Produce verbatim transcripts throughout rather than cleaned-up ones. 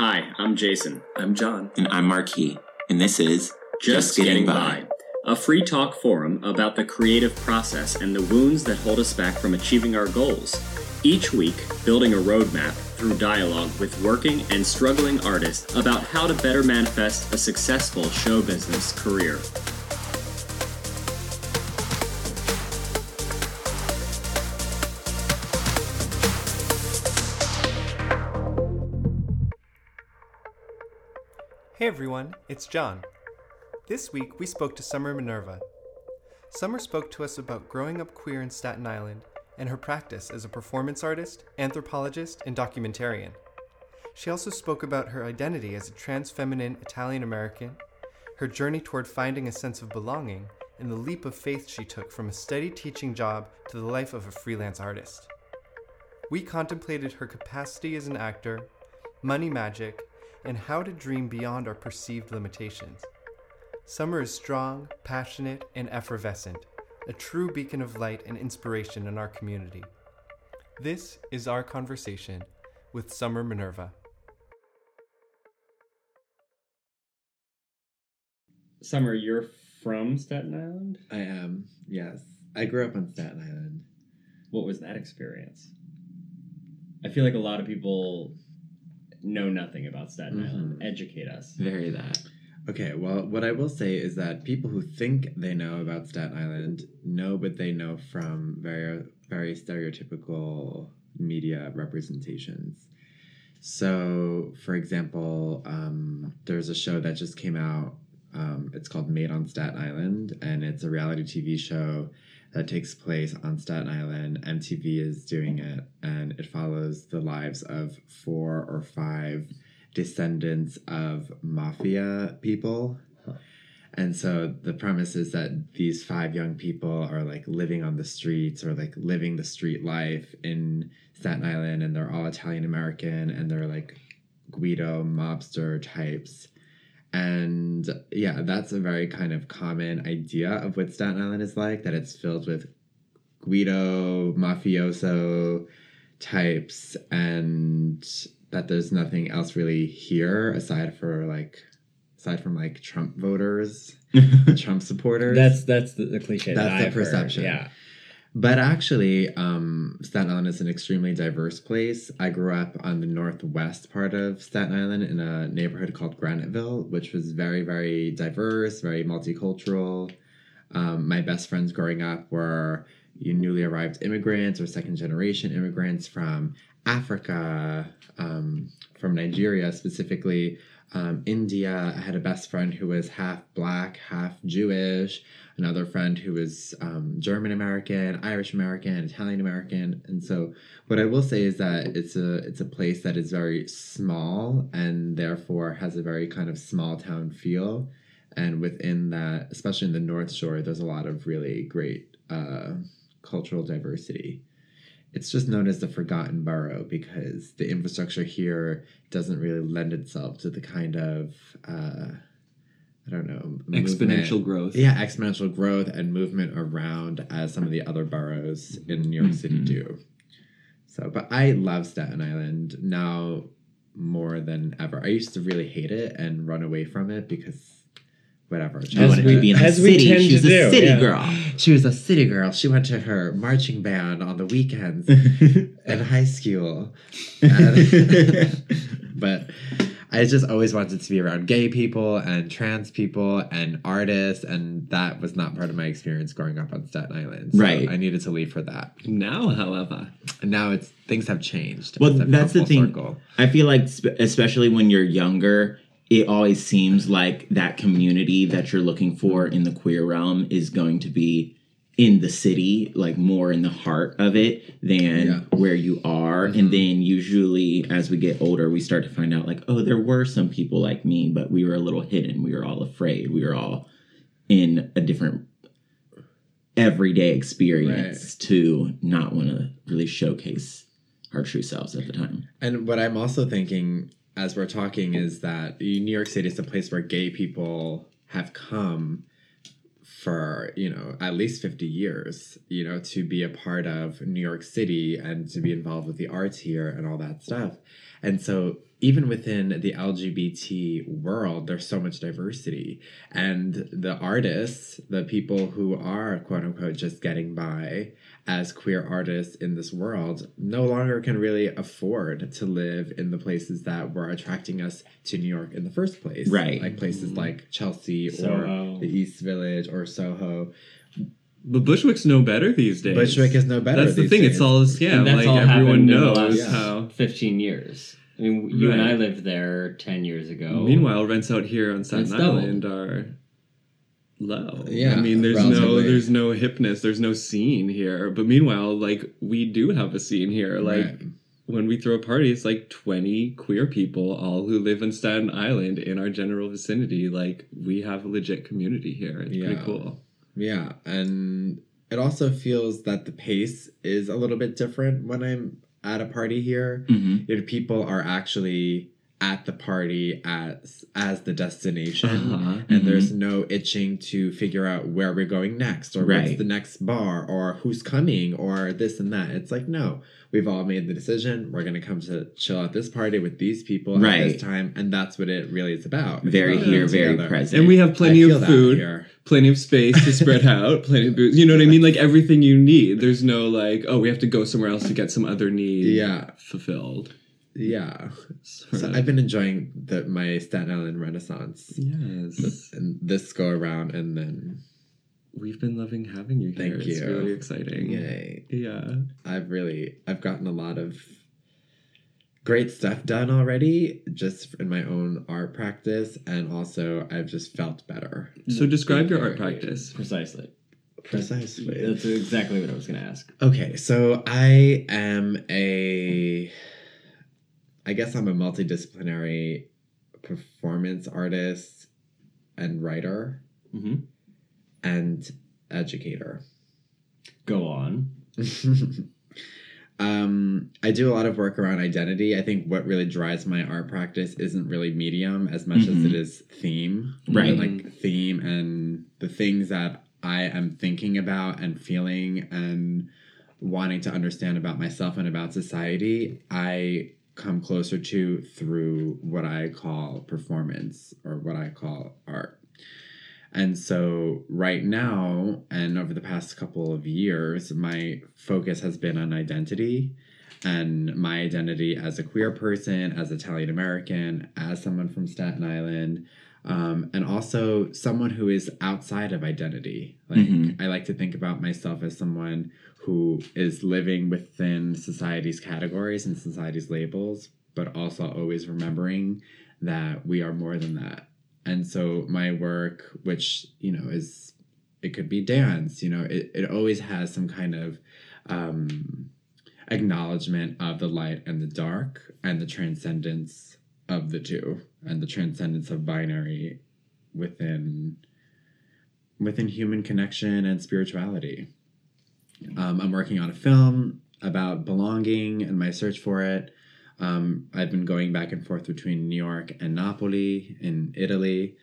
Hi, I'm Jason. I'm John. And I'm Marquis. And this is Just, Just Getting, Getting By. By, a free talk forum about the creative process and the wounds that hold us back from achieving our goals. Each week, building a roadmap through dialogue with working and struggling artists about how to better manifest a successful show business career. Hey everyone, it's John. This week we spoke to Summer Minerva. Summer spoke to us about growing up queer in Staten Island and her practice as a performance artist, anthropologist, and documentarian. She also spoke about her identity as a trans feminine Italian American, her journey toward finding a sense of belonging, and the leap of faith she took from a steady teaching job to the life of a freelance artist. We contemplated her capacity as an actor, money magic, and how to dream beyond our perceived limitations. Summer is strong, passionate, and effervescent, a true beacon of light and inspiration in our community. This is our conversation with Summer Minerva. Summer, you're from Staten Island? I am, yes. I grew up on Staten Island. What was that experience? I feel like a lot of people know nothing about Staten mm-hmm. Island. Educate us. Very that. Okay, well, what I will say is that people who think they know about Staten Island know what they know from very, very stereotypical media representations. So, for example, um, there's a show that just came out. Um, it's called Made on Staten Island, and it's a reality T V show that takes place on Staten Island. M T V is doing it, and it follows the lives of four or five descendants of mafia people. Huh. And so the premise is that these five young people are like living on the streets or like living the street life in Staten Island, and they're all Italian American, and they're like Guido mobster types. And yeah, that's a very kind of common idea of what Staten Island is like, that it's filled with Guido, mafioso types, and that there's nothing else really here aside for like, aside from like Trump voters, Trump supporters. That's that's the, the cliche. That's that the I've perception. Heard, yeah. But actually, um, Staten Island is an extremely diverse place. I grew up on the northwest part of Staten Island in a neighborhood called Graniteville, which was very, very diverse, very multicultural. Um, my best friends growing up were newly arrived immigrants or second generation immigrants from Africa, um, from Nigeria specifically, um, India. I had a best friend who was half black, half Jewish, another friend who was um, German-American, Irish-American, Italian-American. And so what I will say is that it's a it's a place that is very small and therefore has a very kind of small-town feel. And within that, especially in the North Shore, there's a lot of really great uh, cultural diversity. It's just known as the forgotten borough because the infrastructure here doesn't really lend itself to the kind of... Uh, I don't know. Movement. Exponential growth. Yeah, exponential growth and movement around as some of the other boroughs in New York mm-hmm. City do. So, but I love Staten Island now more than ever. I used to really hate it and run away from it because whatever. She as we, be in as city. we tend she was to a do. city yeah. girl. She was a city girl. She went to her marching band on the weekends in high school. And, but... I just always wanted to be around gay people and trans people and artists, and that was not part of my experience growing up on Staten Island. So right. I needed to leave for that. Now, however. And now it's things have changed. Well, that's the thing. Circle. I feel like, especially when you're younger, it always seems like that community that you're looking for in the queer realm is going to be in the city, like more in the heart of it than yeah. where you are. Mm-hmm. And then usually as we get older, we start to find out like, oh, there were some people like me, but we were a little hidden. We were all afraid. We were all in a different everyday experience right. to not want to really showcase our true selves at the time. And what I'm also thinking as we're talking is that New York City is a place where gay people have come for, you know, at least fifty years, you know, to be a part of New York City and to be involved with the arts here and all that stuff. And so even within the L G B T world, there's so much diversity. And the artists, the people who are, quote unquote, just getting by as queer artists in this world, no longer can really afford to live in the places that were attracting us to New York in the first place. Right. Like places like Chelsea Soho. Or the East Village or Soho. But Bushwick's no better these days. Bushwick is no better. That's the thing. Days. It's all yeah. And that's like all everyone knows in the last how fifteen years. I mean, you right. and I lived there ten years ago. Meanwhile, rents out here on Staten Island are low. Yeah, I mean, there's relatively. no there's no hipness. There's no scene here. But meanwhile, like we do have a scene here. Like right. when we throw a party, it's like twenty queer people, all who live on Staten Island in our general vicinity. Like we have a legit community here. It's yeah. pretty cool. Yeah, and it also feels that the pace is a little bit different when I'm at a party here. Mm-hmm. You know, people are actually at the party as as the destination, uh-huh. and mm-hmm. there's no itching to figure out where we're going next, or right. what's the next bar, or who's coming, or this and that. It's like, no, we've all made the decision. We're going to come to chill at this party with these people right. at this time, and that's what it really is about. Very about here, very together. Present. And we have plenty of food. Here. Plenty of space to spread out, plenty of booze. You know what I mean? Like everything you need. There's no like, oh, we have to go somewhere else to get some other need yeah. fulfilled. Yeah. Sort so of. I've been enjoying the, my Staten Island Renaissance. Yes. And this go around and then. We've been loving having you here. Thank you. It's really exciting. Yay. Yeah. I've really, I've gotten a lot of great stuff done already, just in my own art practice, and also I've just felt better. So describe your art practice. Precisely. Precisely. That's exactly what I was going to ask. Okay, so I am a, I guess I'm a multidisciplinary performance artist and writer mm-hmm. and educator. Go on. Um, I do a lot of work around identity. I think what really drives my art practice isn't really medium as much mm-hmm. as it is theme. Right. Like theme and the things that I am thinking about and feeling and wanting to understand about myself and about society, I come closer to through what I call performance or what I call art. And so right now, and over the past couple of years, my focus has been on identity and my identity as a queer person, as Italian American, as someone from Staten Island, um, and also someone who is outside of identity. Like mm-hmm. I like to think about myself as someone who is living within society's categories and society's labels, but also always remembering that we are more than that. And so my work, which, you know, is, it could be dance, you know, it, it always has some kind of um, acknowledgement of the light and the dark and the transcendence of the two and the transcendence of binary within, within human connection and spirituality. Um, I'm working on a film about belonging and my search for it. Um, I've been going back and forth between New York and Napoli in Italy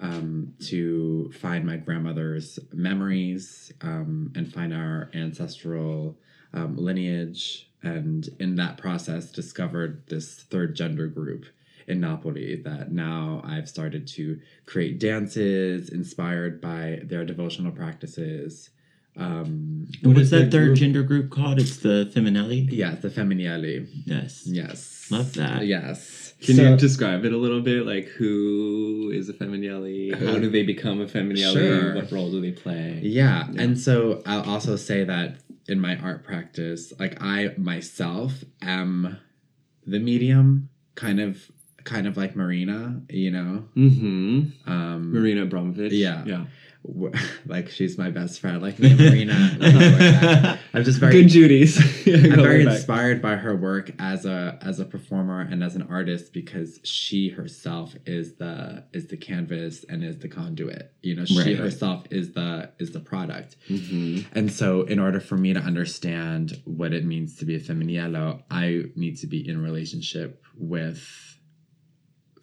um, to find my grandmother's memories um, and find our ancestral um, lineage. And in that process, discovered this third gender group in Napoli that now I've started to create dances inspired by their devotional practices. Um, what is that third group? Gender group called? It's the Femminielli? Yeah, it's the Femminielli. Yes. Yes. Love that. Yes. Can so, you describe it a little bit? Like, who is a Femminielli? How do they become a Femminielli? Sure. What role do they play? Yeah. yeah. And so I'll also say that in my art practice, like, I myself am the medium, kind of kind of like Marina, you know? Mm-hmm. Um, Marina Abramovich. Yeah. Yeah. Like she's my best friend, like me and Marina. Like I'm just very good Judy's. Yeah, I'm very back. inspired by her work as a as a performer and as an artist because she herself is the is the canvas and is the conduit. You know, she right. herself is the is the product. Mm-hmm. And so, in order for me to understand what it means to be a Femminiello, I need to be in relationship with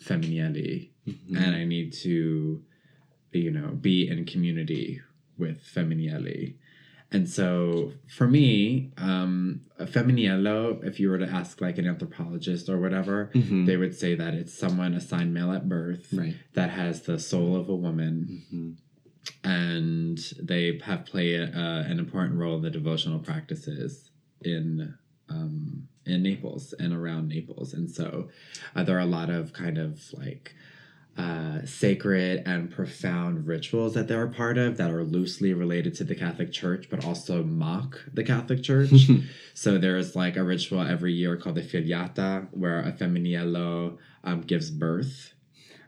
Femminielli, mm-hmm. and I need to. You know, be in community with Femminielli. And so for me, um, a Femminiello, if you were to ask like an anthropologist or whatever, mm-hmm. they would say that it's someone assigned male at birth right. that has the soul of a woman. Mm-hmm. And they have played uh, an important role in the devotional practices in um, in Naples and around Naples. And so uh, there are a lot of kind of like uh, sacred and profound rituals that they're a part of that are loosely related to the Catholic Church, but also mock the Catholic Church. So there's like a ritual every year called the Filiata, where a Femminiello um, gives birth.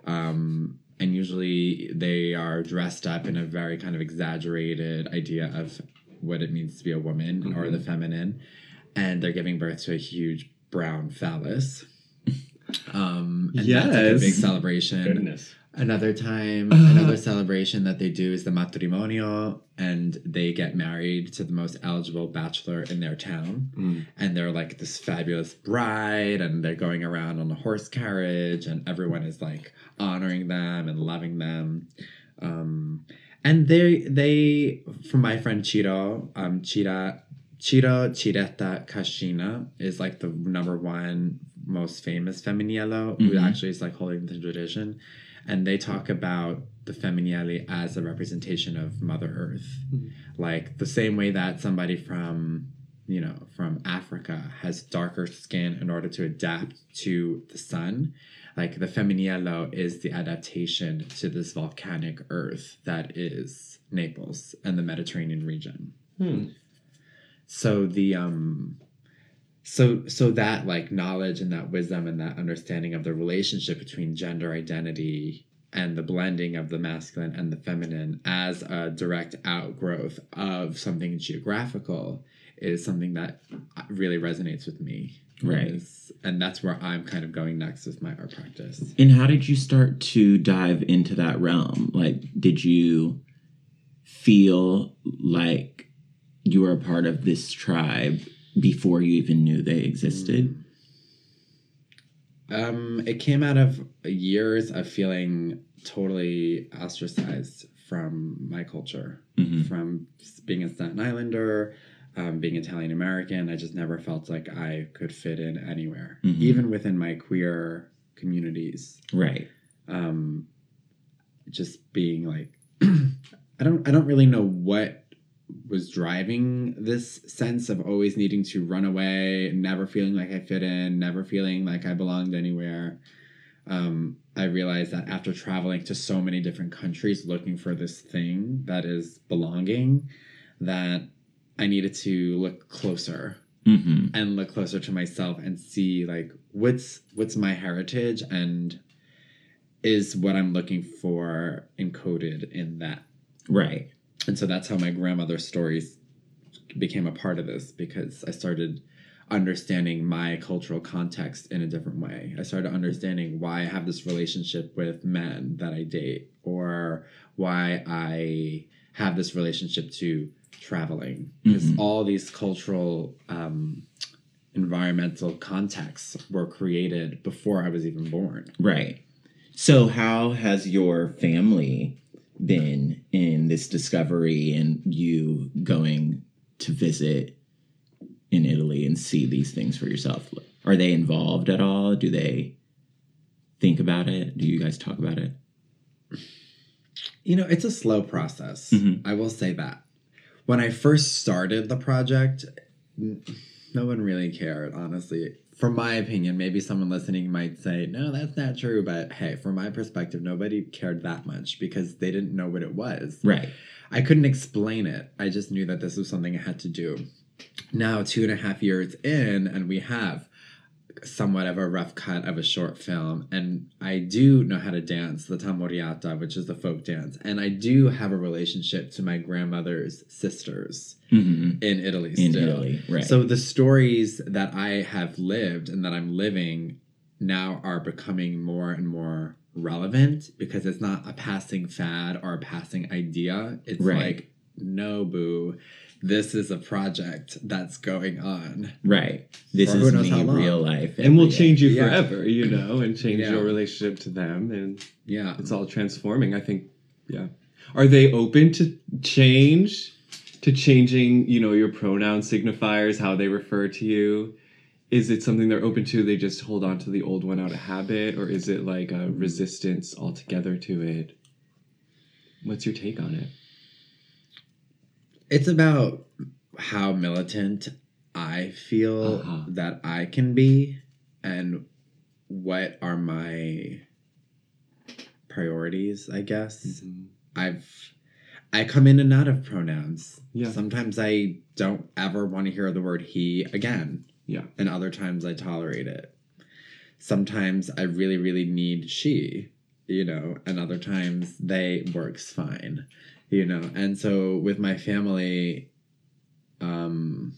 Um And usually they are dressed up in a very kind of exaggerated idea of what it means to be a woman mm-hmm. or the feminine. And they're giving birth to a huge brown phallus. Um, and yes. that's like a big celebration. Goodness. Another time, uh, another celebration that they do is the matrimonio, and they get married to the most eligible bachelor in their town. Mm. And they're like this fabulous bride, and they're going around on a horse carriage, and everyone is like honoring them and loving them. Um, and they, they, from my friend Ciro, um, Cira, Ciro Cireta Cascina is like the number one most famous Femminiello, mm-hmm. who actually is like holding the tradition. And they talk about the Femminielli as a representation of Mother Earth. Mm-hmm. Like the same way that somebody from, you know, from Africa has darker skin in order to adapt to the sun. Like the Femminiello is the adaptation to this volcanic earth that is Naples and the Mediterranean region. Hmm. So the... um. So so that like knowledge and that wisdom and that understanding of the relationship between gender identity and the blending of the masculine and the feminine as a direct outgrowth of something geographical is something that really resonates with me. Right. Is, and that's where I'm kind of going next with my art practice. And how did you start to dive into that realm? Like, did you feel like you were a part of this tribe before you even knew they existed? Um, it came out of years of feeling totally ostracized from my culture, mm-hmm. from being a Staten Islander, um, being Italian American. I just never felt like I could fit in anywhere, mm-hmm. even within my queer communities. Right. Um, just being like, I don't, I don't really know what was driving this sense of always needing to run away, never feeling like I fit in, never feeling like I belonged anywhere. Um, I realized that after traveling to so many different countries looking for this thing that is belonging, that I needed to look closer mm-hmm. and look closer to myself and see like what's what's my heritage and is what I'm looking for encoded in that. Right. And so that's how my grandmother's stories became a part of this, because I started understanding my cultural context in a different way. I started understanding why I have this relationship with men that I date, or why I have this relationship to traveling. Because mm-hmm. all these cultural, um, environmental contexts were created before I was even born. Right. So how has your family been in this discovery and you going to visit in Italy and see these things for yourself? Are they involved at all? Do they think about it? Do you guys talk about it? You know, it's a slow process. Mm-hmm. I will say that. When I first started the project, no one really cared, honestly. From my opinion, maybe someone listening might say, no, that's not true. But hey, from my perspective, nobody cared that much because they didn't know what it was. Right. I couldn't explain it. I just knew that this was something I had to do. Now, two and a half years in, and we have somewhat of a rough cut of a short film. And I do know how to dance the tamburiata, which is the folk dance. And I do have a relationship to my grandmother's sisters mm-hmm. in Italy still. In Italy, right. So the stories that I have lived and that I'm living now are becoming more and more relevant, because it's not a passing fad or a passing idea. It's right. like, no, boo. This is a project that's going on. Right. This is me real life. And will change you yeah. forever, you know, and change yeah. your relationship to them. And yeah, it's all transforming, I think. Yeah. Are they open to change? to changing, you know, your pronoun signifiers, how they refer to you? Is it something they're open to? They just hold on to the old one out of habit, or is it like a resistance altogether to it? What's your take on it? It's about how militant I feel uh-huh. that I can be, and what are my priorities, I guess. Mm-hmm. I've I come in and out of pronouns. Yeah. Sometimes I don't ever want to hear the word he again. Yeah. And other times I tolerate it. Sometimes I really, really need she, you know, and other times they works fine, you know. And so with my family, um,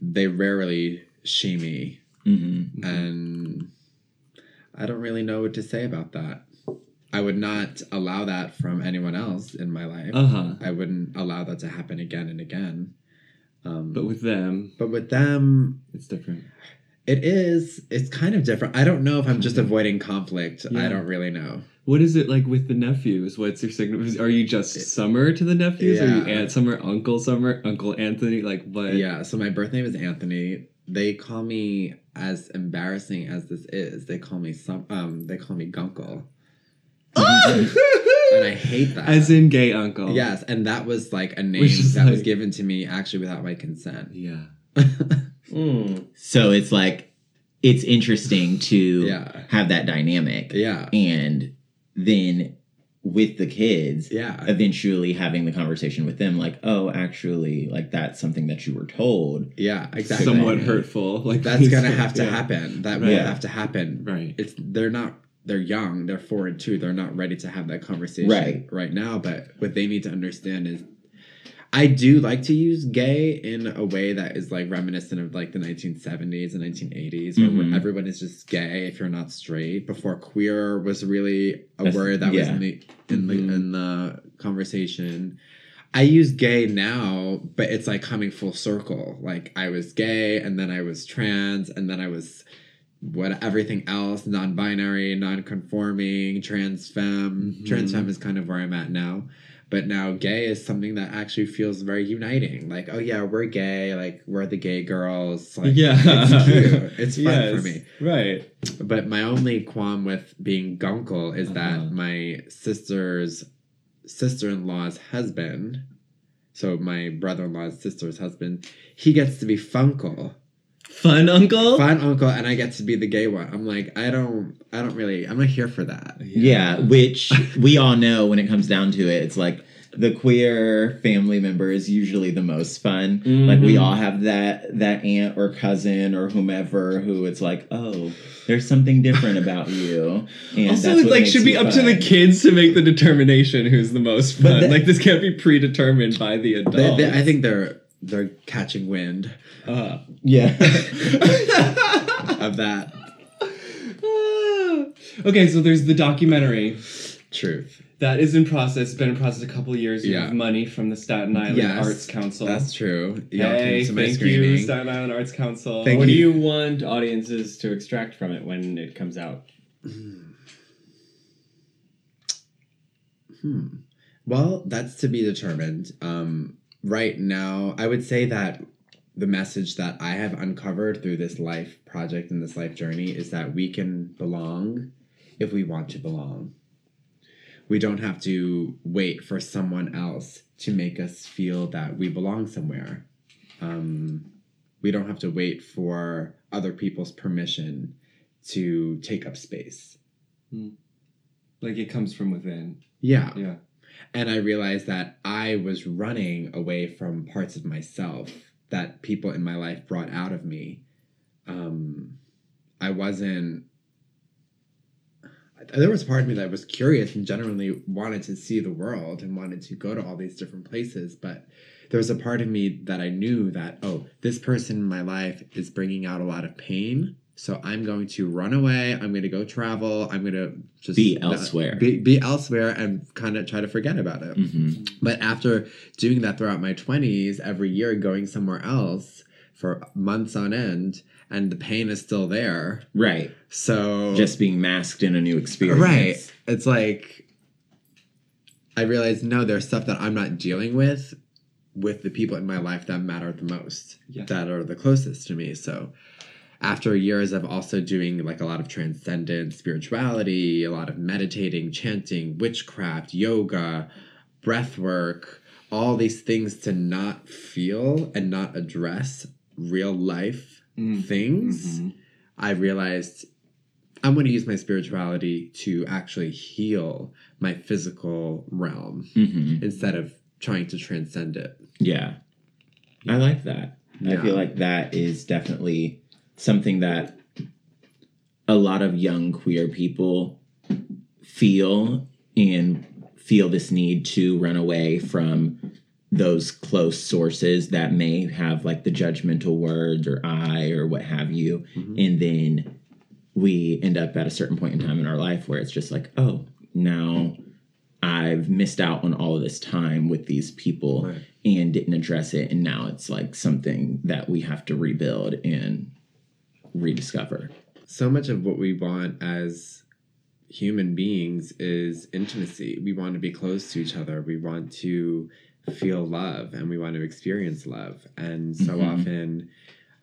they rarely she me. Mm-hmm. Mm-hmm. And I don't really know what to say about that. I would not allow that from anyone else in my life. Uh-huh. I wouldn't allow that to happen again and again. Um, but with them. But with them. It's different. It is. It's kind of different. I don't know if I'm just avoiding conflict. Yeah. I don't really know. What is it like with the nephews? What's your significance? Are you just it, Summer to the nephews? Yeah. Are you Aunt Summer, Uncle Summer, Uncle Anthony? Like what? Yeah, so my birth name is Anthony. They call me, as embarrassing as this is, they call me some. Um, they call me Gunkle. And I hate that. As in gay uncle. Yes, and that was like a name that like... was given to me actually without my consent. Yeah. mm. So it's like, it's interesting to yeah. have that dynamic. Yeah. And then with the kids, yeah. eventually having the conversation with them, like, oh, actually, like, that's something that you were told. Yeah, exactly. Somewhat hurtful. Like, that's going to have to yeah. happen. That right. will have to happen. Right. It's They're not... They're young, they're four and two, they're not ready to have that conversation right, right now. But what they need to understand is I do like to use gay in a way that is like reminiscent of like the nineteen seventies and nineteen eighties, mm-hmm. where everyone is just gay if you're not straight. Before queer was really a That's, word that yeah. was in the in, mm-hmm. the in the conversation. I use gay now, but it's like coming full circle. Like I was gay and then I was trans and then I was what everything else, non-binary, non-conforming, trans femme. Mm-hmm. Trans femme is kind of where I'm at now. But now gay is something that actually feels very uniting. Like, oh yeah, we're gay. Like, we're the gay girls. Like, yeah. It's cute. It's fun yes. for me. Right. But my only qualm with being Gunkle is uh-huh. that my sister's sister-in-law's husband, so my brother-in-law's sister's husband, he gets to be Funkle. Fun uncle? Fun uncle, and I get to be the gay one. I'm like, I don't, I don't really, I'm not here for that. Yeah, yeah, which we all know when it comes down to it, it's like the queer family member is usually the most fun. Mm-hmm. Like we all have that, that aunt or cousin or whomever who it's like, oh, there's something different about you. And also, that's it's like should be up fun. To the kids to make the determination who's the most fun. That, like this can't be predetermined by the adults. They, they, I think they're... They're catching wind. Uh, yeah. of that. Okay, so there's the documentary. Truth. That is in process. It's been in process a couple of years. You yeah. have money from the Staten Island yes, Arts Council. That's true. Y'all hey, thank screening. You, Staten Island Arts Council. Thank what you. Do you want audiences to extract from it when it comes out? Hmm. Well, that's to be determined. Um... Right now, I would say that the message that I have uncovered through this life project and this life journey is that we can belong if we want to belong. We don't have to wait for someone else to make us feel that we belong somewhere. Um, we don't have to wait for other people's permission to take up space. Like it comes from within. Yeah. Yeah. And I realized that I was running away from parts of myself that people in my life brought out of me. Um, I wasn't... There was part of me that was curious and genuinely wanted to see the world and wanted to go to all these different places. But there was a part of me that I knew that, oh, this person in my life is bringing out a lot of pain. So I'm going to run away. I'm going to go travel. I'm going to just be elsewhere, be, be elsewhere and kind of try to forget about it. Mm-hmm. But after doing that throughout my twenties, every year going somewhere else for months on end, and the pain is still there. Right. So just being masked in a new experience. Right. It's like I realized, no, there's stuff that I'm not dealing with with the people in my life that matter the most, yes. that are the closest to me. So after years of also doing like a lot of transcendent spirituality, a lot of meditating, chanting, witchcraft, yoga, breath work, all these things to not feel and not address real life mm-hmm. things, mm-hmm. I realized I'm going to use my spirituality to actually heal my physical realm mm-hmm. instead of trying to transcend it. Yeah. yeah. I like that. Yeah. I feel like that is definitely something that a lot of young queer people feel, and feel this need to run away from those close sources that may have like the judgmental words or I or what have you. Mm-hmm. And then we end up at a certain point in time in our life where it's just like, oh, now I've missed out on all of this time with these people right. and didn't address it. And now it's like something that we have to rebuild and rediscover. So much of what we want as human beings is intimacy. We want to be close to each other. We want to feel love, and we want to experience love. And so mm-hmm. often,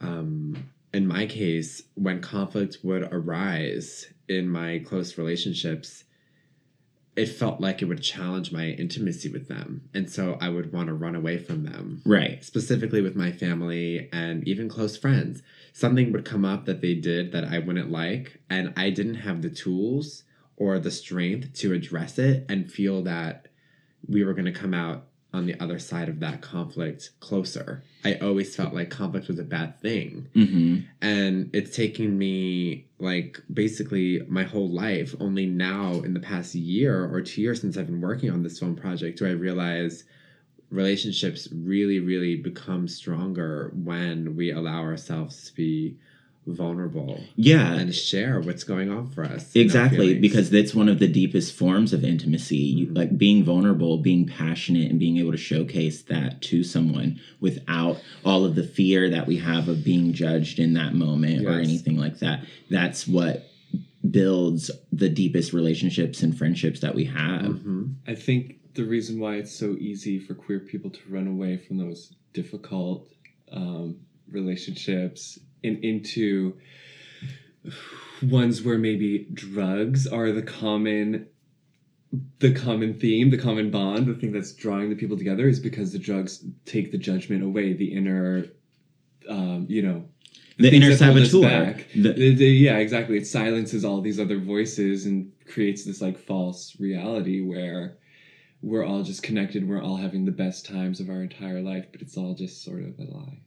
um, in my case, when conflict would arise in my close relationships, it felt like it would challenge my intimacy with them. And so I would want to run away from them. Right. Specifically with my family and even close friends. Something would come up that they did that I wouldn't like, and I didn't have the tools or the strength to address it and feel that we were going to come out on the other side of that conflict closer. I always felt like conflict was a bad thing. Mm-hmm. And it's taken me like basically my whole life, only now in the past year or two years since I've been working on this film project, do I realize relationships really, really become stronger when we allow ourselves to be vulnerable yeah and share what's going on for us, exactly, because that's one of the deepest forms of intimacy. Mm-hmm. Like being vulnerable, being passionate, and being able to showcase that to someone without all of the fear that we have of being judged in that moment yes. or anything like that. That's what builds the deepest relationships and friendships that we have. Mm-hmm. I think the reason why it's so easy for queer people to run away from those difficult um relationships and into ones where maybe drugs are the common, the common theme, the common bond, the thing that's drawing the people together, is because the drugs take the judgment away, the inner, um, you know, the, the inner saboteur. The- the, the, yeah, exactly. It silences all these other voices and creates this like false reality where we're all just connected, we're all having the best times of our entire life, but it's all just sort of a lie.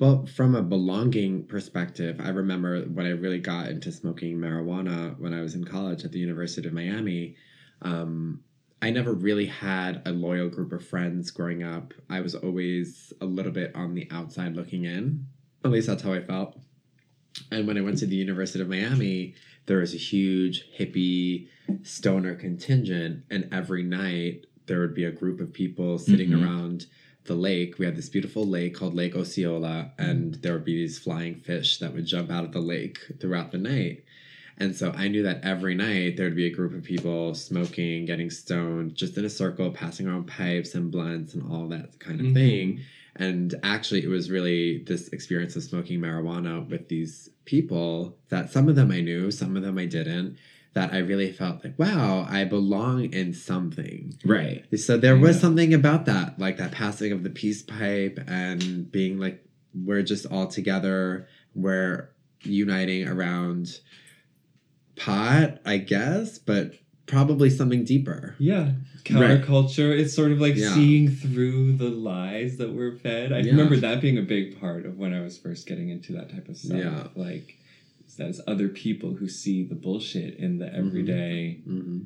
Well, from a belonging perspective, I remember when I really got into smoking marijuana when I was in college at the University of Miami. Um, I never really had a loyal group of friends growing up. I was always a little bit on the outside looking in. At least that's how I felt. And when I went to the University of Miami, there was a huge hippie stoner contingent. And every night there would be a group of people sitting mm-hmm. around the lake. We had this beautiful lake called Lake Osceola, and there would be these flying fish that would jump out of the lake throughout the night. And so I knew that every night there would be a group of people smoking, getting stoned, just in a circle, passing around pipes and blunts and all that kind of mm-hmm. thing. And actually it was really this experience of smoking marijuana with these people that some of them I knew, some of them I didn't, that I really felt like, wow, I belong in something. Right. So there yeah. was something about that, like that passing of the peace pipe and being like, we're just all together. We're uniting around pot, I guess, but probably something deeper. Yeah. Counterculture. Right. It's sort of like yeah. seeing through the lies that we're fed. I yeah. remember that being a big part of when I was first getting into that type of stuff. Yeah. Like, as other people who see the bullshit in the everyday mm-hmm.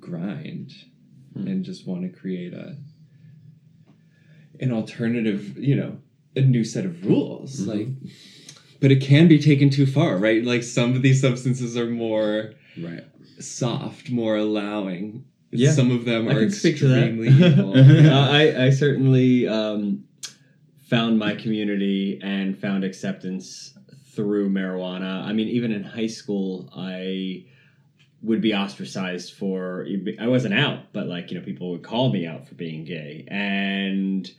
grind mm-hmm. and just want to create a an alternative, you know, a new set of rules. Mm-hmm. Like, but it can be taken too far, right? Like some of these substances are more right. soft, more allowing. Yeah. Some of them I are extremely evil. uh, I, I certainly um, found my community and found acceptance through marijuana. I mean, even in high school, I would be ostracized for, I wasn't out, but like, you know, people would call me out for being gay. And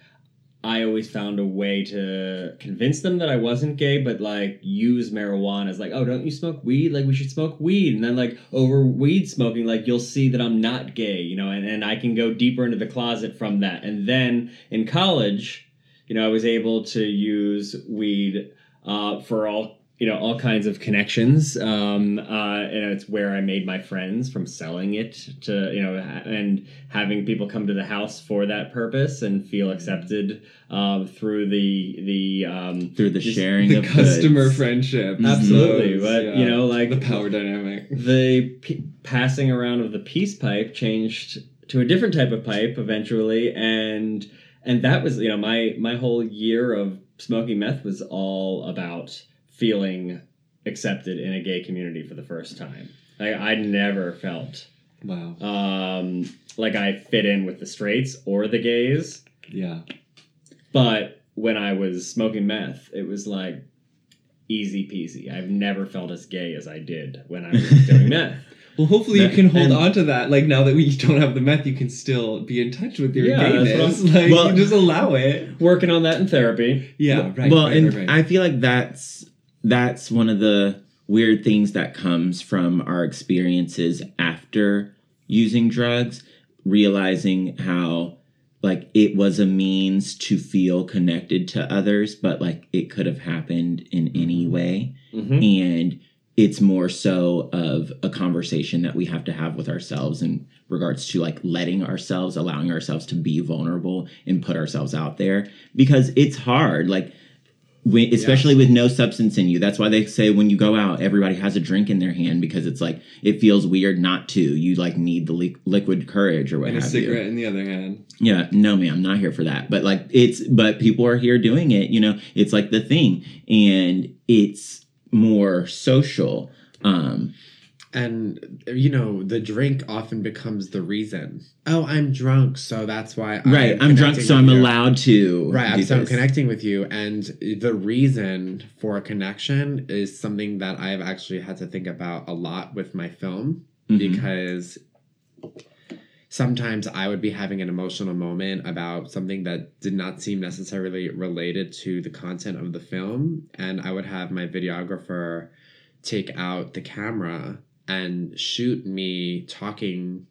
I always found a way to convince them that I wasn't gay, but like use marijuana as like, oh, don't you smoke weed? Like we should smoke weed. And then like over weed smoking, like you'll see that I'm not gay, you know, and, and I can go deeper into the closet from that. And then in college, you know, I was able to use weed uh, for all you know, all kinds of connections. Um, uh, and it's where I made my friends, from selling it to, you know, ha- and having people come to the house for that purpose and feel accepted um, through the, the, um, through the sharing the of customer goods. Friendship. Absolutely. Those, but yeah. you know, like the power dynamic, the p- passing around of the peace pipe changed to a different type of pipe eventually. And, and that was, you know, my, my whole year of smoking meth was all about feeling accepted in a gay community for the first time. Like I never felt wow. um, like I fit in with the straights or the gays. Yeah. But when I was smoking meth, it was like easy peasy. I've never felt as gay as I did when I was doing meth. Well, hopefully meth. You can hold and, on to that. Like now that we don't have the meth, you can still be in touch with your yeah, gayness. Like well, you just allow it. Working on that in therapy. Yeah. Well, right, well right, and right, right. I feel like that's That's one of the weird things that comes from our experiences after using drugs, realizing how, like, it was a means to feel connected to others, but, like, it could have happened in any way. Mm-hmm. And it's more so of a conversation that we have to have with ourselves in regards to, like, letting ourselves, allowing ourselves to be vulnerable and put ourselves out there. Because it's hard, like... When, especially yeah. with no substance in you. That's why they say when you go out, everybody has a drink in their hand, because it's like, it feels weird not to. You like need the li- liquid courage or what and have you. And a cigarette in the other hand. Yeah, no ma'am, I'm not here for that. But like, it's, but people are here doing it, you know, it's like the thing. And it's more social. Um, and, you know, the drink often becomes the reason. Oh, I'm drunk, so that's why I'm Right, I'm drunk, so I'm you. allowed to. Right, so I'm connecting with you. And the reason for a connection is something that I've actually had to think about a lot with my film. Mm-hmm. Because sometimes I would be having an emotional moment about something that did not seem necessarily related to the content of the film. And I would have my videographer take out the camera and shoot me talking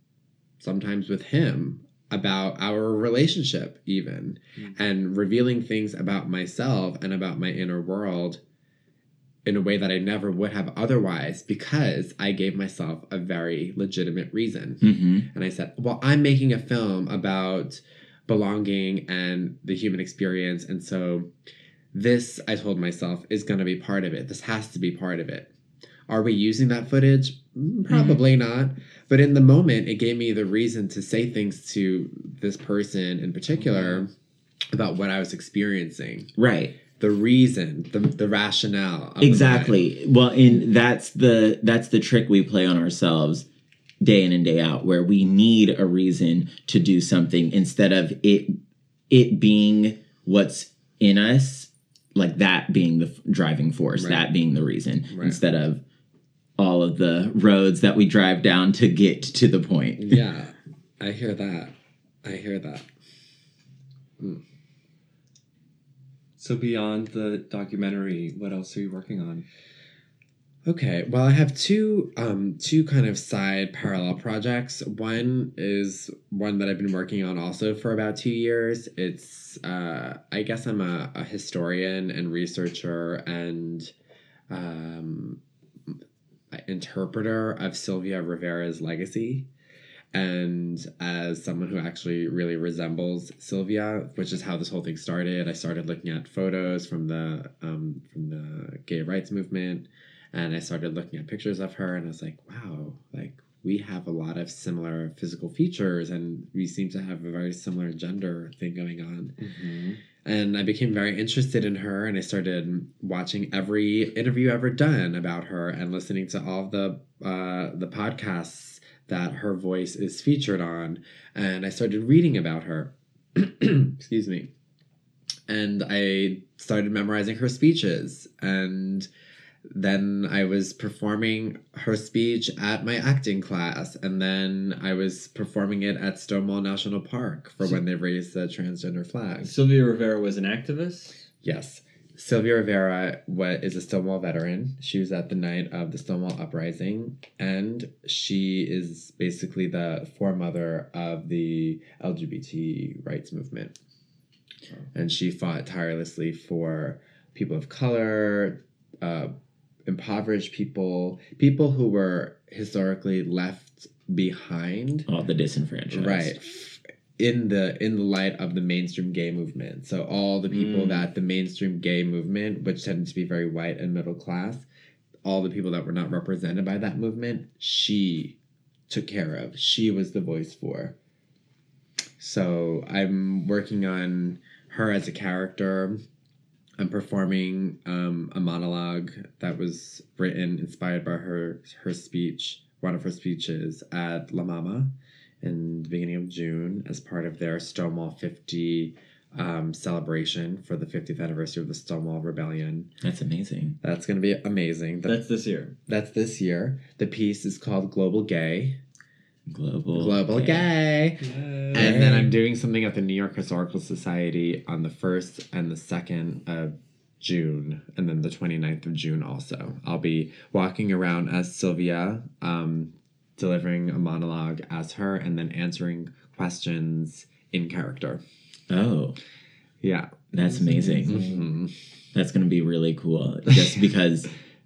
sometimes with him about our relationship even, mm-hmm. and revealing things about myself and about my inner world in a way that I never would have otherwise, because I gave myself a very legitimate reason. Mm-hmm. And I said, well, I'm making a film about belonging and the human experience. And so this, I told myself, is going to be part of it. This has to be part of it. Are we using that footage? Probably mm-hmm. not. But in the moment, it gave me the reason to say things to this person in particular mm-hmm. about what I was experiencing. Right. The reason, the the rationale. Exactly. Well, and that's the that's the trick we play on ourselves day in and day out, where we need a reason to do something instead of it it being what's in us, like that being the driving force, right. that being the reason, right. instead of all of the roads that we drive down to get to the point. Yeah, I hear that. I hear that. Mm. So beyond the documentary, what else are you working on? Okay, well, I have two um, two kind of side parallel projects. One is one that I've been working on also for about two years. It's, uh, I guess I'm a, a historian and researcher and um, interpreter of Sylvia Rivera's legacy. And as someone who actually really resembles Sylvia, which is how this whole thing started, I started looking at photos from the um, from the gay rights movement. And I started looking at pictures of her, and I was like, wow, like, we have a lot of similar physical features, and we seem to have a very similar gender thing going on. Mm-hmm. And I became very interested in her, and I started watching every interview ever done about her and listening to all the uh, the podcasts that her voice is featured on. And I started reading about her. Excuse me. And I started memorizing her speeches, and Then I was performing her speech at my acting class. And then I was performing it at Stonewall National Park for so, when they raised the transgender flag. Sylvia Rivera was an activist? Yes. Sylvia Rivera what, is a Stonewall veteran. She was at the night of the Stonewall Uprising. And she is basically the foremother of the L G B T rights movement. Oh. And she fought tirelessly for people of color, uh, impoverished people, people who were historically left behind. Oh, the disenfranchised. Right. In the in the light of the mainstream gay movement. So all the people mm. that the mainstream gay movement, which tended to be very white and middle class, all the people that were not represented by that movement, she took care of. She was the voice for. So I'm working on her as a character. I'm performing um, a monologue that was written, inspired by her her speech, one of her speeches at La Mama in the beginning of June as part of their Stonewall fifty um, celebration for the fiftieth anniversary of the Stonewall Rebellion. That's amazing. That's going to be amazing. The, that's this year. That's this year. The piece is called Global Gay. Global Global Gay. Gay. Yay. And then I'm doing something at the New York Historical Society on the first and the second of June, and then the twenty-ninth of June also. I'll be walking around as Sylvia, um, delivering a monologue as her, and then answering questions in character. Oh. Yeah. That's amazing. Mm-hmm. That's going to be really cool, just because...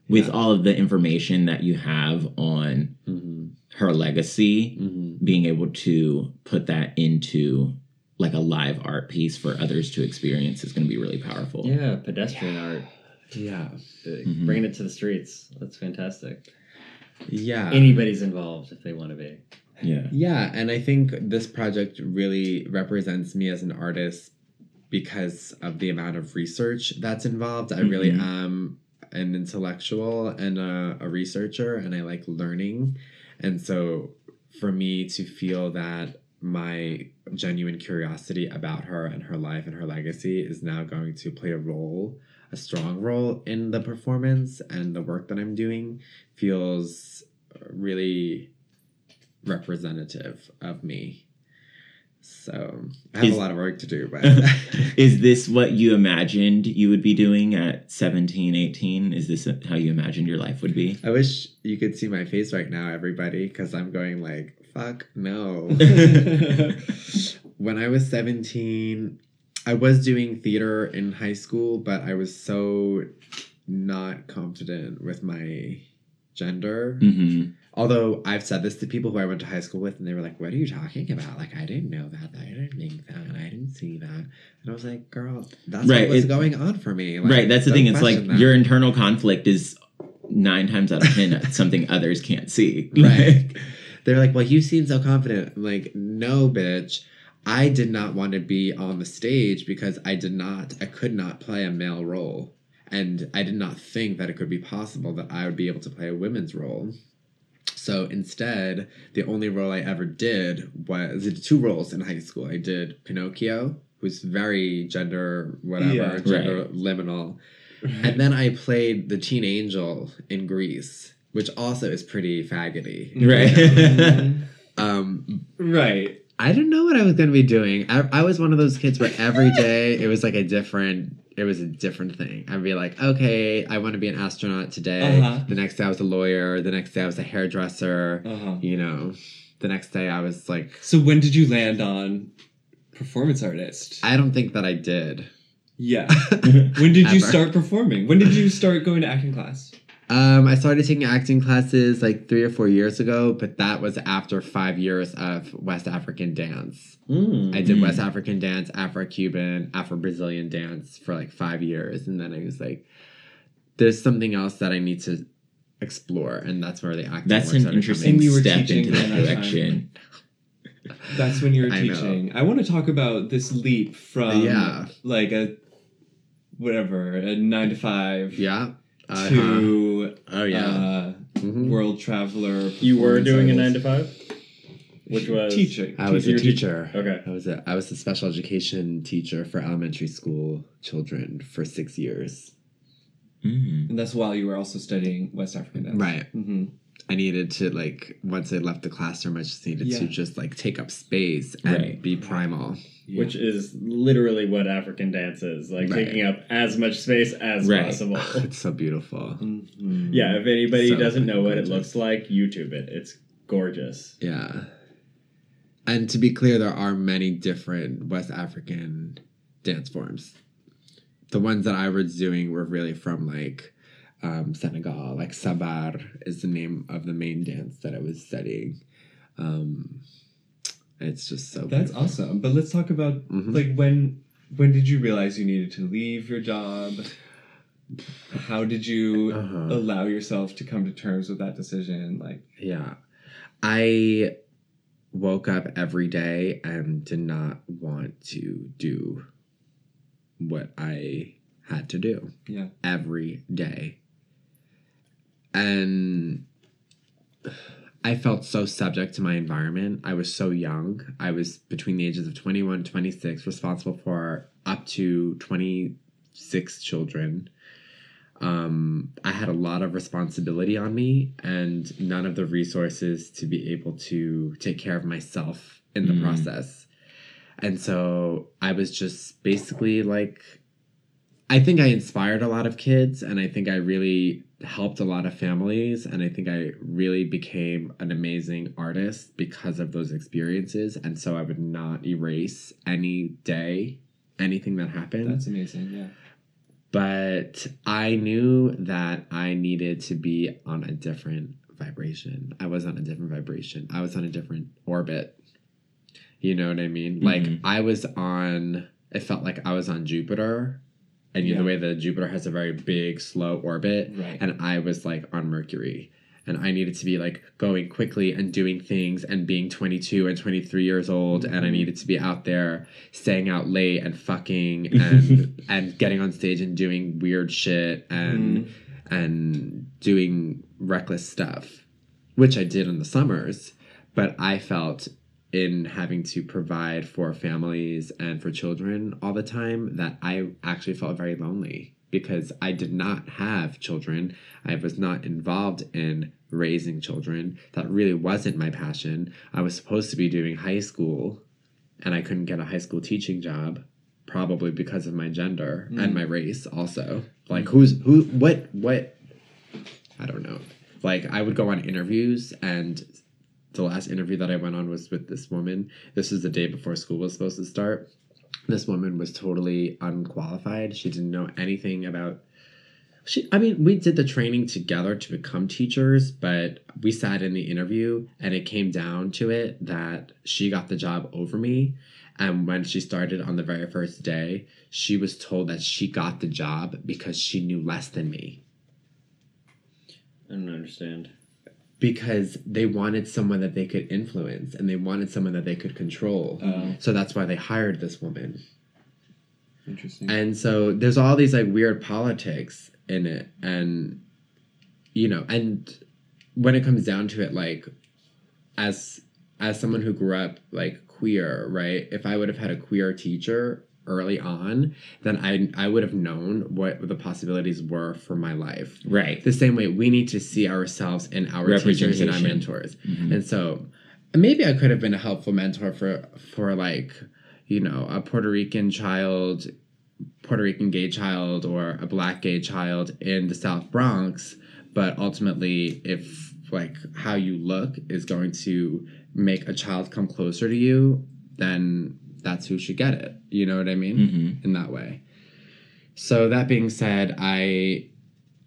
With yeah. all of the information that you have on mm-hmm. her legacy, mm-hmm. being able to put that into like a live art piece for others to experience is going to be really powerful. Yeah, pedestrian yeah. art. Yeah. Mm-hmm. Bringing it to the streets. That's fantastic. Yeah. Anybody's involved if they want to be. Yeah. Yeah, and I think this project really represents me as an artist because of the amount of research that's involved. I mm-hmm. really am... an intellectual and a, a researcher, and I like learning. And so for me to feel that my genuine curiosity about her and her life and her legacy is now going to play a role, a strong role in the performance and the work that I'm doing feels really representative of me. So I have is, a lot of work to do. But is this what you imagined you would be doing at seventeen, eighteen? Is this how you imagined your life would be? I wish you could see my face right now, everybody, because I'm going like, fuck no. When I was seventeen, I was doing theater in high school, but I was so not confident with my gender. Mm-hmm. Although I've said this to people who I went to high school with, and they were like, what are you talking about? Like, I didn't know that. I didn't think that. I didn't see that. And I was like, girl, that's right, what was it, going on for me. Like, right. That's the thing. It's like that. Your internal conflict is nine times out of ten something others can't see. Right. They're like, well, you seem so confident. I'm like, no, bitch. I did not want to be on the stage because I did not, I could not play a male role. And I did not think that it could be possible that I would be able to play a women's role. So instead, the only role I ever did was, I did two roles in high school. I did Pinocchio, who's very gender, whatever, yeah, gender right. liminal. Right. And then I played the teen angel in Grease, which also is pretty faggoty. Right. You know? um, right. I didn't know what I was going to be doing. I, I was one of those kids where every day it was like a different... It was a different thing. I'd be like, okay, I want to be an astronaut today. Uh-huh. The next day I was a lawyer. The next day I was a hairdresser. Uh-huh. You know, the next day I was like... So when did you land on performance artist? I don't think that I did. Yeah. When did you start performing? When did you start going to acting class? Um, I started taking acting classes like three or four years ago, but that was after five years of West African dance. Mm. I did West African dance, Afro-Cuban, Afro-Brazilian dance for like five years. And then I was like, there's something else that I need to explore. And that's where the acting That's an interesting step into that direction. That's when you were teaching. I, I want to talk about this leap from yeah. like a, whatever, a nine to five. Yeah. Uh-huh. To oh yeah, uh, mm-hmm. world traveler. You were doing a nine to five, which was teaching. I teaching was a teacher. Te- okay, I was a I was a special education teacher for elementary school children for six years. Mm. And that's while you were also studying West African dance. Right. Mm-hmm. I needed to, like, once I left the classroom, I just needed yeah. to just, like, take up space and right. be primal. Yeah. Which is literally what African dance is, like, right. taking up as much space as right. possible. Oh, it's so beautiful. Mm-hmm. Yeah, if anybody so doesn't know gorgeous. What it looks like, YouTube it. It's gorgeous. Yeah. And to be clear, there are many different West African dance forms. The ones that I was doing were really from, like, um, Senegal. Like, Sabar is the name of the main dance that I was studying. Um, it's just so That's beautiful. Awesome. But let's talk about, mm-hmm. like, when when did you realize you needed to leave your job? How did you uh-huh. allow yourself to come to terms with that decision? Like, yeah. I woke up every day and did not want to do what I had to do yeah. every day. And I felt so subject to my environment. I was so young. I was between the ages of twenty-one and twenty-six, responsible for up to twenty-six children. Um, I had a lot of responsibility on me and none of the resources to be able to take care of myself in the mm. process. And so I was just basically like, I think I inspired a lot of kids and I think I really helped a lot of families. And I think I really became an amazing artist because of those experiences. And so I would not erase any day, anything that happened. That's amazing. Yeah. But I knew that I needed to be on a different vibration. I was on a different vibration. I was on a different orbit. You know what I mean? Like, mm-hmm. I was on, it felt like I was on Jupiter. And yeah. you know, the way that Jupiter has a very big, slow orbit. Right. And I was, like, on Mercury. And I needed to be, like, going quickly and doing things and being twenty-two and twenty-three years old. Mm-hmm. And I needed to be out there staying out late and fucking and and getting on stage and doing weird shit and mm-hmm. and doing reckless stuff, which I did in the summers. But I felt, in having to provide for families and for children all the time, that I actually felt very lonely because I did not have children. I was not involved in raising children. That really wasn't my passion. I was supposed to be doing high school and I couldn't get a high school teaching job, probably because of my gender mm. and my race also. Like, who's, who, what, what, I don't know. Like, I would go on interviews and the last interview that I went on was with this woman. This was the day before school was supposed to start. This woman was totally unqualified. She didn't know anything about... She, I mean, we did the training together to become teachers, but we sat in the interview and it came down to it that she got the job over me. And when she started on the very first day, she was told that she got the job because she knew less than me. I don't understand. Because they wanted someone that they could influence and they wanted someone that they could control. Oh. So that's why they hired this woman. Interesting. And so there's all these, like, weird politics in it. And, you know, and when it comes down to it, like, as as someone who grew up, like, queer, right? If I would have had a queer teacher early on, then I I would have known what the possibilities were for my life. Right. The same way we need to see ourselves in our teachers and our mentors. Mm-hmm. And so maybe I could have been a helpful mentor for, for like, you know, a Puerto Rican child, Puerto Rican gay child, or a Black gay child in the South Bronx. But ultimately, if, like, how you look is going to make a child come closer to you, then that's who should get it. You know what I mean? Mm-hmm. In that way. So that being said, I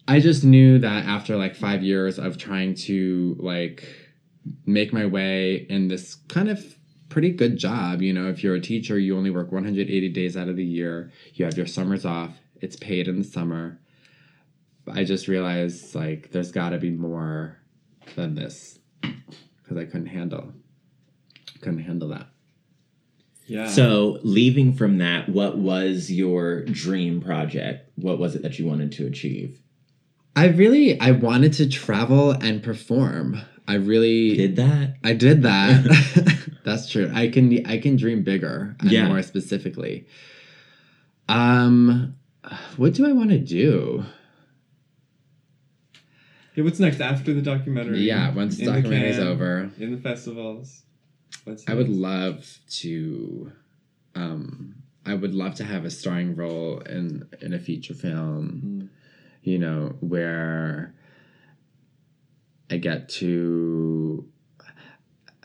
I just knew that after, like, five years of trying to, like, make my way in this kind of pretty good job, you know, if you're a teacher, you only work one hundred eighty days out of the year. You have your summers off. It's paid in the summer. I just realized, like, there's got to be more than this because I couldn't handle. Couldn't handle that. Yeah. So leaving from that, what was your dream project? What was it that you wanted to achieve? I really, I wanted to travel and perform. I really... Did that? I did that. That's true. I can I can dream bigger and yeah. more specifically. Um, what do I want to do? Okay, what's next after the documentary? Yeah, once the documentary is over. In the festivals. What's next? I would love to... Um, I would love to have a starring role in, in a feature film, mm. you know, where I get to,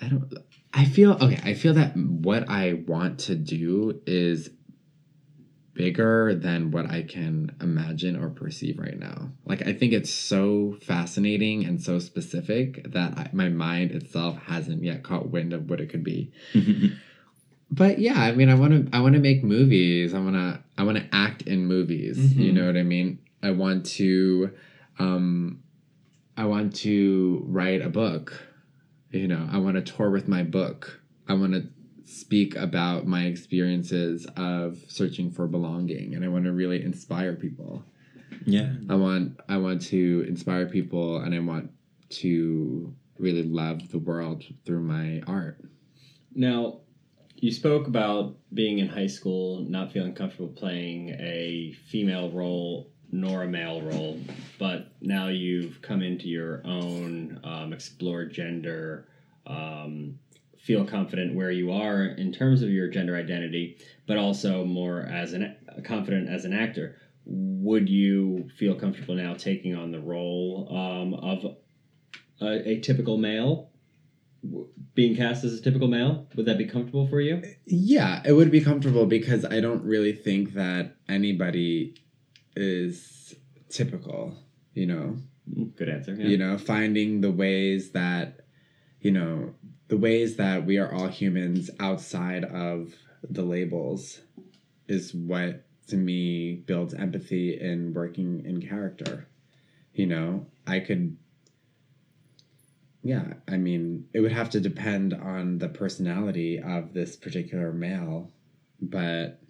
I don't, I feel, okay, I feel that what I want to do is bigger than what I can imagine or perceive right now. Like, I think it's so fascinating and so specific that I, my mind itself hasn't yet caught wind of what it could be. But yeah, I mean, I want to, I want to make movies. I want to, I want to act in movies. Mm-hmm. You know what I mean? I want to, um, I want to write a book. You know, I want to tour with my book. I want to speak about my experiences of searching for belonging, and I want to really inspire people. Yeah. I want, I want to inspire people, and I want to really love the world through my art. Now, you spoke about being in high school, not feeling comfortable playing a female role nor a male role, but now you've come into your own, um, explored gender, um, feel confident where you are in terms of your gender identity, but also more as an confident as an actor. Would you feel comfortable now taking on the role um, of a, a typical male? Being cast as a typical male, would that be comfortable for you? Yeah, it would be comfortable because I don't really think that anybody is typical, you know. Good answer. Yeah. You know, finding the ways that, you know, the ways that we are all humans outside of the labels is what, to me, builds empathy in working in character. You know, I could... Yeah, I mean, it would have to depend on the personality of this particular male, but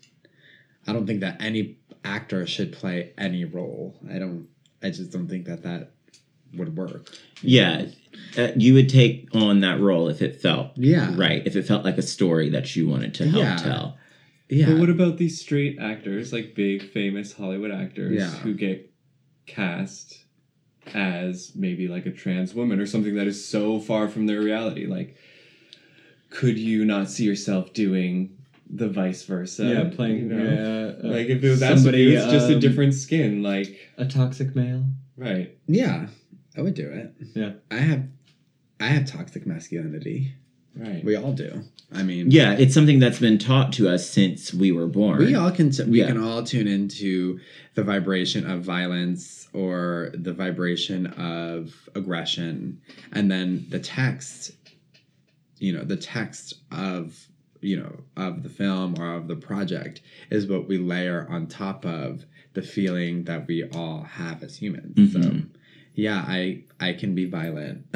I don't think that any actor should play any role. I don't, I just don't think that that would work. Yeah, uh, you would take on that role if it felt yeah. right, if it felt like a story that you wanted to help yeah. tell. Yeah. But what about these straight actors, like big, famous Hollywood actors yeah. who get cast as maybe like a trans woman or something that is so far from their reality? Like, could you not see yourself doing the vice versa? Yeah, playing, you know? Yeah, uh, like if it was somebody, it's just um, a different skin, like a toxic male. Right. Yeah, I would do it. Yeah, I have, I have toxic masculinity. Right. We all do. I mean, yeah, it's something that's been taught to us since we were born. We all can, t- we yeah. can all tune into the vibration of violence or the vibration of aggression. And then the text, you know, the text of, you know, of the film or of the project is what we layer on top of the feeling that we all have as humans. Mm-hmm. So yeah, I, I can be violent.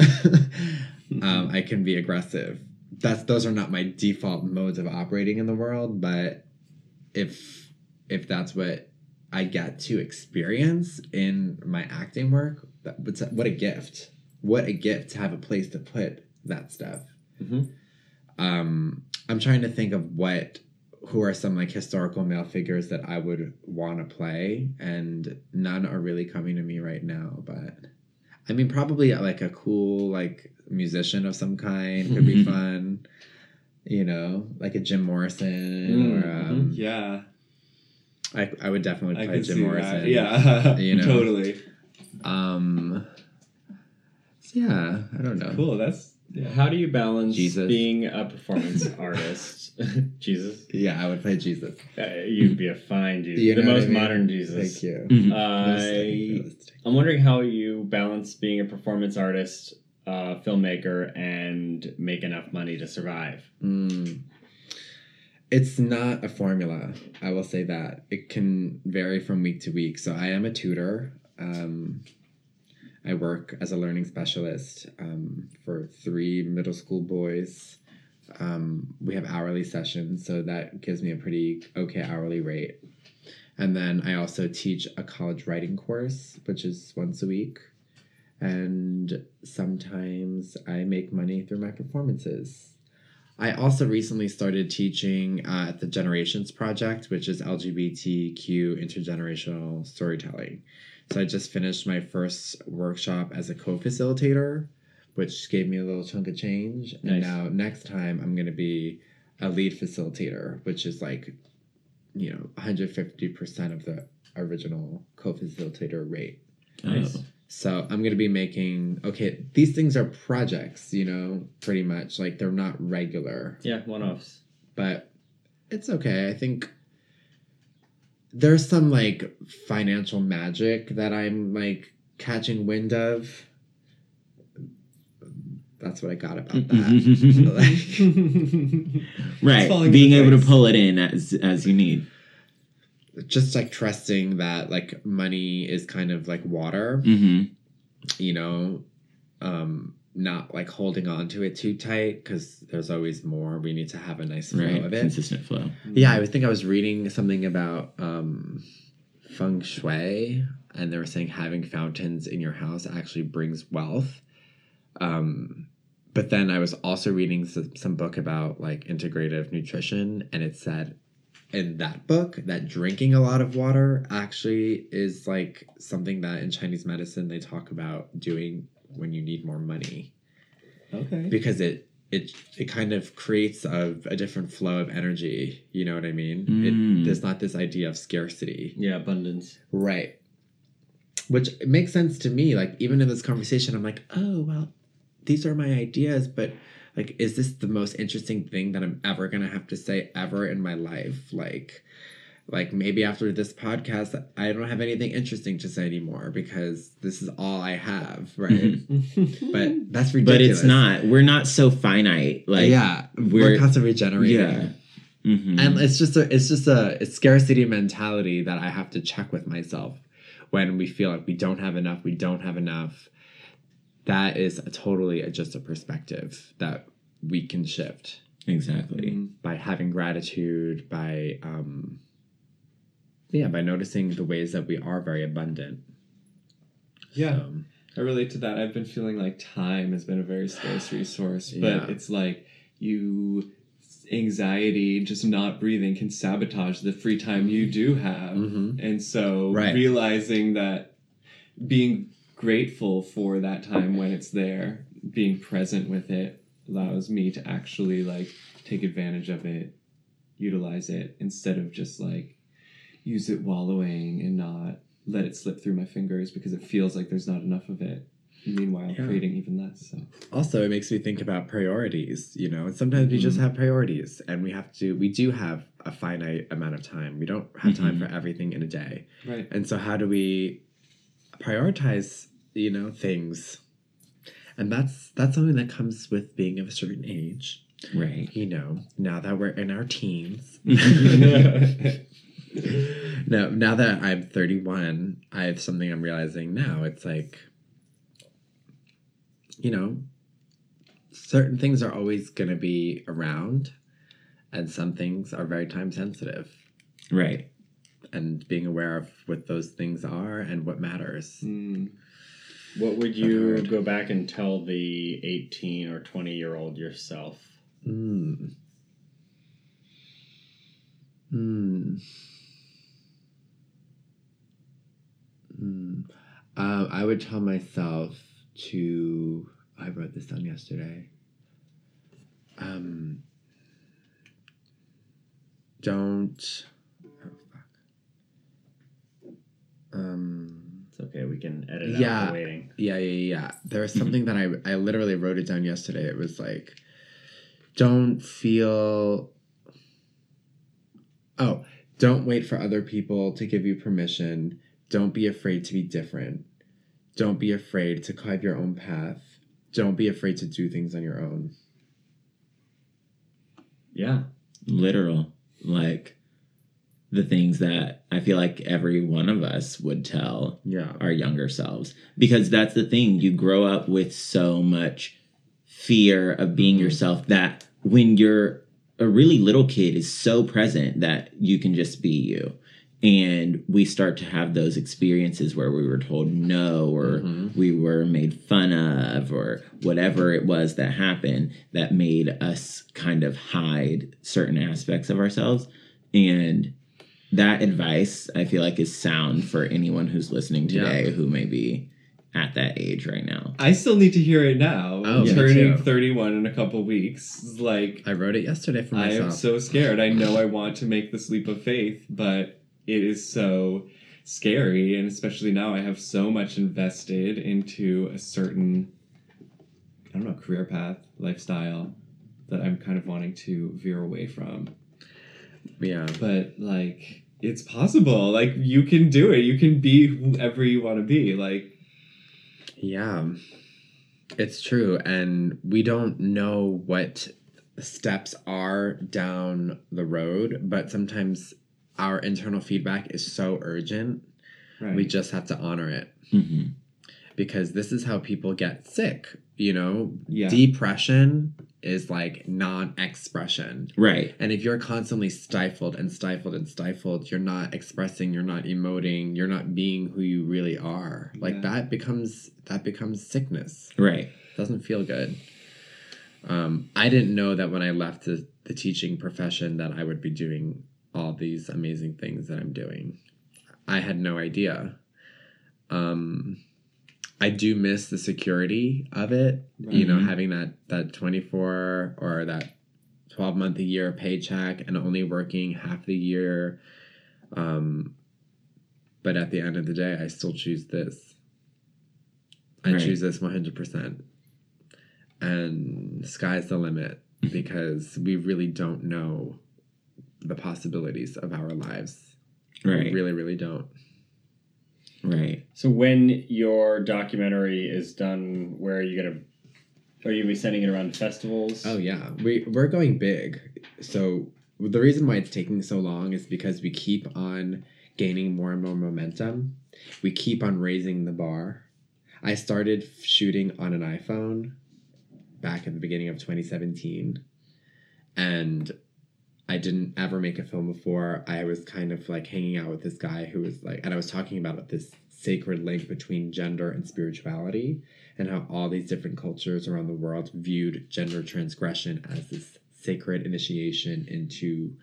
um, I can be aggressive. That's, those are not my default modes of operating in the world, but if if that's what I get to experience in my acting work, that, what a gift. What a gift to have a place to put that stuff. Mm-hmm. Um, I'm trying to think of what, who are some like historical male figures that I would want to play, and none are really coming to me right now, but... I mean, probably like a cool like musician of some kind could be fun, you know, like a Jim Morrison mm, or um, yeah. I I would definitely play Jim Morrison. That. Yeah, you know, totally. Um, so yeah, I don't know. Cool. That's yeah. How do you balance Jesus. being a performance artist? Jesus. Yeah, I would play Jesus. Uh, you'd be a fine Jesus, you know the most I mean? modern Jesus. Thank you. Mm-hmm. Uh, I'm wondering how you balance being a performance artist, uh, filmmaker, and make enough money to survive. Mm. It's not a formula. I will say that. It can vary from week to week. So I am a tutor. Um, I work as a learning specialist um, for three middle school boys. Um, we have hourly sessions, so that gives me a pretty okay hourly rate. And then I also teach a college writing course, which is once a week. And sometimes I make money through my performances. I also recently started teaching uh, at the Generations Project, which is L G B T Q intergenerational storytelling. So I just finished my first workshop as a co-facilitator, which gave me a little chunk of change. Nice. And now next time I'm going to be a lead facilitator, which is like, you know, one hundred fifty percent of the original co-facilitator rate. Nice. Oh. So I'm going to be making, okay, these things are projects, you know, pretty much. Like, they're not regular. Yeah, one-offs. But it's okay. I think there's some, like, financial magic that I'm, like, catching wind of. That's what I got about that. Like, right, being able place. to pull it in as as you need. Just like trusting that like money is kind of like water, mm-hmm. you know, um, not like holding on to it too tight because there's always more. We need to have a nice flow right. of it. Consistent flow. Mm-hmm. Yeah, I would think I was reading something about um, feng shui, and they were saying having fountains in your house actually brings wealth. Um, but then I was also reading some, some book about like integrative nutrition, and it said in that book that drinking a lot of water actually is like something that in Chinese medicine they talk about doing when you need more money. Okay. Because it it it kind of creates a, a different flow of energy. You know what I mean? Mm. It, there's not this idea of scarcity. Yeah, abundance. Right. Which makes sense to me. Like even in this conversation, I'm like, oh well, these are my ideas, but. Like, is this the most interesting thing that I'm ever going to have to say ever in my life? Like, like maybe after this podcast, I don't have anything interesting to say anymore because this is all I have, right? But that's ridiculous. But it's not. We're not so finite. Like, yeah, we're, we're constantly regenerating. Yeah. Mm-hmm. And it's just a, it's just a it's scarcity mentality that I have to check with myself when we feel like we don't have enough, we don't have enough. That is a totally a, just a perspective that we can shift. Exactly. Mm-hmm. By having gratitude, by, um, yeah, by noticing the ways that we are very abundant. Yeah. So, I relate to that. I've been feeling like time has been a very scarce resource, but yeah. It's like you... anxiety, just not breathing can sabotage the free time you do have. Mm-hmm. And so right. realizing that being... grateful for that time when it's there, being present with it allows me to actually like take advantage of it, utilize it instead of just like use it wallowing and not let it slip through my fingers because it feels like there's not enough of it. Meanwhile, yeah. creating even less. So. Also, it makes me think about priorities, you know, and sometimes mm-hmm. we just have priorities and we have to, we do have a finite amount of time. We don't have mm-hmm. time for everything in a day. Right. And so how do we prioritize, you know, things? And that's that's something that comes with being of a certain age, right? You know, now that we're in our teens. No, now that I'm thirty-one, I have something I'm realizing now. It's like, you know, certain things are always going to be around and some things are very time sensitive, right? And being aware of what those things are and what matters. Mm. What would you go back and tell the eighteen or twenty-year-old yourself? Mm. Mm. Mm. Um, I would tell myself to... I wrote this down yesterday. Um, don't... Um, it's okay, we can edit out yeah, waiting. Yeah, yeah, yeah. There was something that I I literally wrote it down yesterday. It was like, don't feel... Oh, don't wait for other people to give you permission. Don't be afraid to be different. Don't be afraid to carve your own path. Don't be afraid to do things on your own. Yeah. Literal. Like... the things that I feel like every one of us would tell yeah. our younger selves. Because that's the thing. You grow up with so much fear of being mm-hmm. yourself that when you're a really little kid is so present that you can just be you. And we start to have those experiences where we were told no, or mm-hmm. we were made fun of, or whatever it was that happened that made us kind of hide certain aspects of ourselves. And that advice, I feel like, is sound for anyone who's listening today yeah. who may be at that age right now. I still need to hear it now. Oh, yeah, turning thirty-one in a couple weeks. Like, I wrote it yesterday for myself. I am so scared. I know I want to make this leap of faith, but... it is so scary, and especially now I have so much invested into a certain, I don't know, career path, lifestyle that I'm kind of wanting to veer away from. Yeah. But, like, it's possible. Like, you can do it. You can be whoever you want to be. Like, yeah, it's true. And we don't know what steps are down the road, but sometimes... our internal feedback is so urgent. Right. We just have to honor it. Mm-hmm. Because this is how people get sick, you know? Yeah. Depression is like non-expression. Right. And if you're constantly stifled and stifled and stifled, you're not expressing, you're not emoting, you're not being who you really are. Like yeah. that becomes that becomes sickness. Right. It doesn't feel good. Um, I didn't know that when I left the, the teaching profession that I would be doing all these amazing things that I'm doing. I had no idea. Um, I do miss the security of it, right. you know, having that, that twenty-four or that twelve month a year paycheck and only working half the year. Um, but at the end of the day, I still choose this. I right. choose this one hundred percent. And sky's the limit because we really don't know the possibilities of our lives. Right. We really, really don't. Right. So when your documentary is done, where are you going to, are you going to be sending it around to festivals? Oh yeah. We, we're going big. So the reason why it's taking so long is because we keep on gaining more and more momentum. We keep on raising the bar. I started shooting on an iPhone back at the beginning of twenty seventeen. And I didn't ever make a film before. I was kind of like hanging out with this guy who was like, and I was talking about this sacred link between gender and spirituality and how all these different cultures around the world viewed gender transgression as this sacred initiation into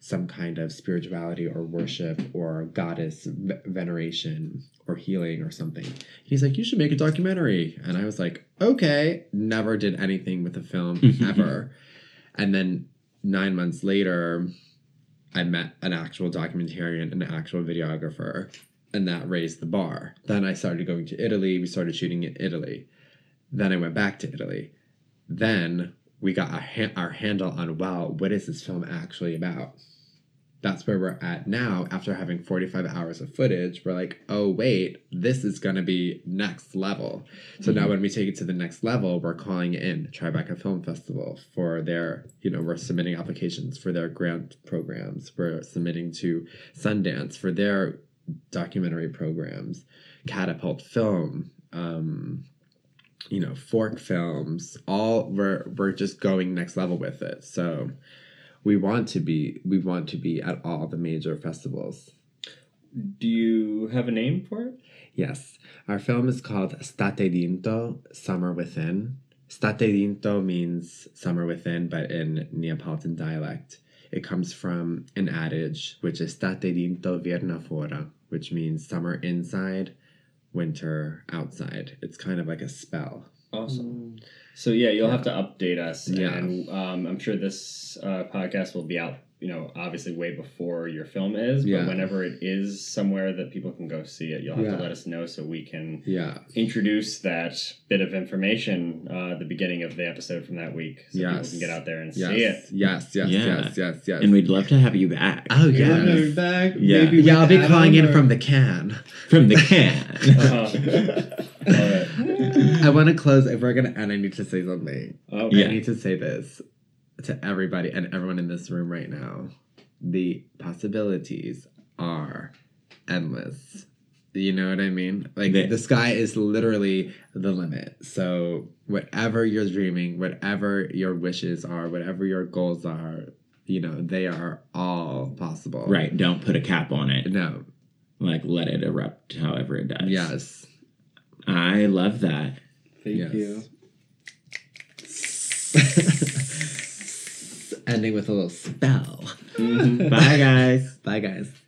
some kind of spirituality or worship or goddess veneration or healing or something. He's like, you should make a documentary. And I was like, okay, never did anything with a film ever. And then Nine months later, I met an actual documentarian and an actual videographer, and that raised the bar. Then I started going to Italy. We started shooting in Italy. Then I went back to Italy. Then we got our, ha- our handle on, wow, what is this film actually about? That's where we're at now. After having forty-five hours of footage, we're like, oh, wait, this is going to be next level. So mm-hmm. now when we take it to the next level, we're calling in Tribeca Film Festival for their, you know, we're submitting applications for their grant programs. We're submitting to Sundance for their documentary programs, Catapult Film, um, you know, Fork Films, all we're, we're just going next level with it. So We want to be we want to be at all the major festivals. Do you have a name for it? Yes. Our film is called State Dinto, Summer Within. State Dinto means summer within, but in Neapolitan dialect. It comes from an adage, which is State Dinto Vierna Fora, which means summer inside, winter outside. It's kind of like a spell. Awesome. Mm. So yeah, you'll yeah. have to update us. Yeah. And um, I'm sure this uh, podcast will be out, you know, obviously way before your film is, but yeah. whenever it is somewhere that people can go see it, you'll have yeah. to let us know so we can yeah. introduce that bit of information uh, at the beginning of the episode from that week so yes. people can get out there and yes. see it. Yes, yes, yeah. yes, yes, yes. And we'd love to have you back. Oh, yeah. We'd love to have you back. Yeah, Maybe yeah I'll be calling in or... from the can. From the can. uh-huh. All right. I want to close. If we're going to end, I need to say something. Oh, okay. yeah. I need to say this to everybody and everyone in this room right now. The possibilities are endless. You know what I mean? Like, the, the sky is literally the limit. So whatever you're dreaming, whatever your wishes are, whatever your goals are, you know, they are all possible. Right. Don't put a cap on it. No. Like, let it erupt however it does. Yes. I love that. Thank yes. you. Ending with a little spell. Mm-hmm. Bye, guys. Bye, guys.